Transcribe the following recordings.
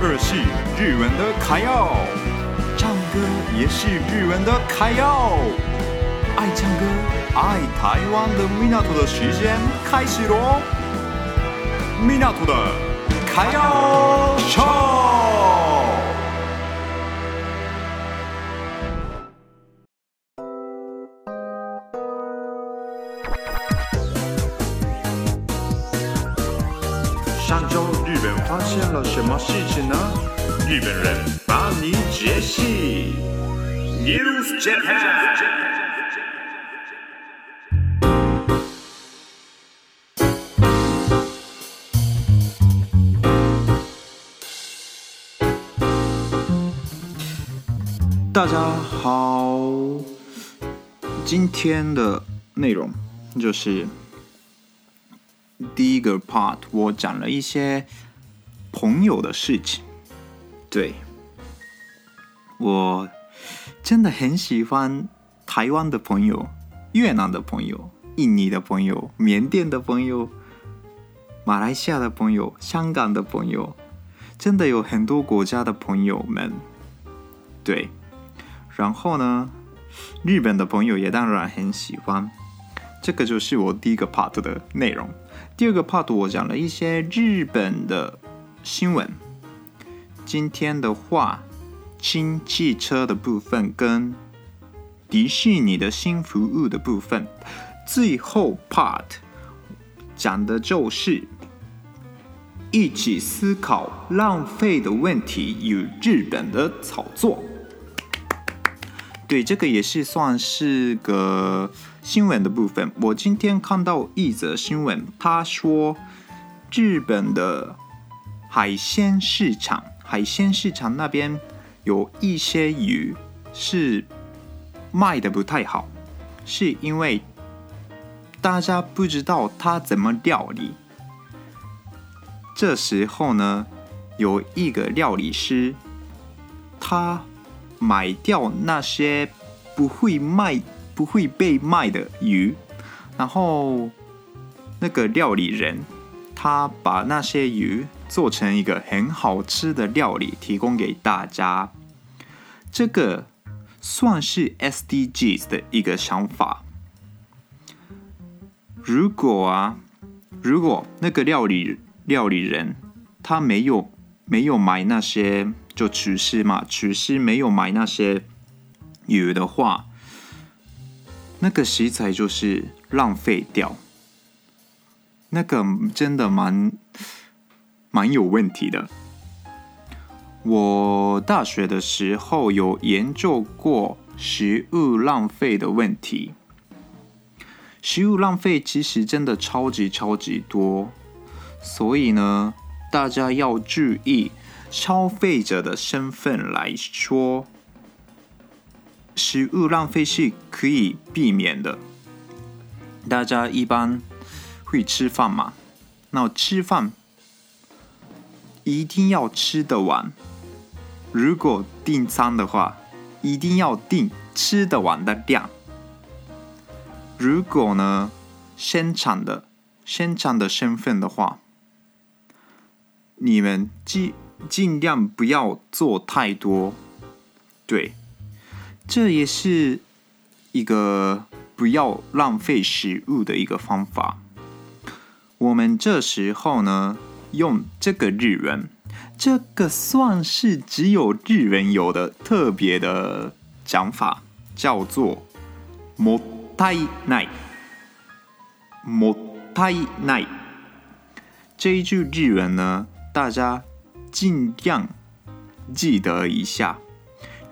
2系日文的卡要，唱歌也是日文的卡要。爱唱歌爱台湾的港的时间开始咯，港的卡要ショー。上周日本发现了什么事情呢？日本人帮你解析 NEWS JAPAN。大家好，今天的内容就是第一个 part， 我讲了一些朋友的事情。对，我真的很喜欢台湾的朋友、越南的朋友、印尼的朋友、缅甸的朋友、马来西亚的朋友、香港的朋友，真的有很多国家的朋友们。对。然后呢，日本的朋友也当然很喜欢。这个就是我第一个 part 的内容。第二个 part 我讲了一些日本的新闻。今天的话，氢气车的部分跟迪士尼的新服务的部分。最后 part 讲的就是一起思考浪费的问题与日本的炒作。对，这个也是算是个新闻的部分。我今天看到一则新闻，他说日本的海鲜市场那边有一些鱼是卖的不太好，是因为大家不知道它怎么料理。这时候呢，有一个料理师，他买掉那些不会被卖的鱼，然后那个料理人他把那些鱼做成一个很好吃的料理提供给大家。这个算是 SDGs 的一个想法。如果那个料理人他没有买那些，就厨师没有买那些鱼的话，那个食材就是浪费掉，那个真的蛮有问题的。我大学的时候有研究过食物浪费的问题。食物浪费其实真的超级超级多，所以呢，大家要注意消费者的身份来说，食物浪费是可以避免的。大家一般会吃饭嘛，那吃饭一定要吃得完。如果订餐的话，一定要订吃得完的量。如果呢，生产的身份的话，你们尽量不要做太多。对，这也是一个不要浪费食物的一个方法。我们这时候呢，用这个日文，这个算是只有日文有的特别的讲法，叫做もったいない。もったいない。这一句日文呢，大家尽量记得一下。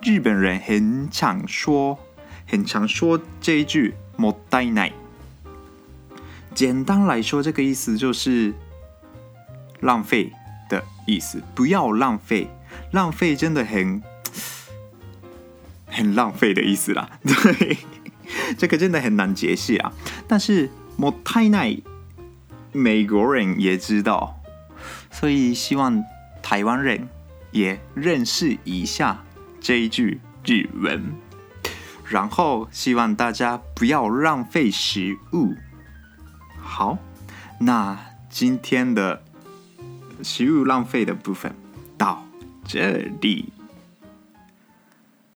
日本人很常说这一句もったいない。简单来说，这个意思就是浪费的意思，不要浪费。浪费真的很浪费的意思啦。对，这个真的很难解释啊。但是もったいない，美国人也知道，所以希望台湾人也认识一下这一句日文，然后希望大家不要浪费食物。好，那今天的食物浪费的部分到这里。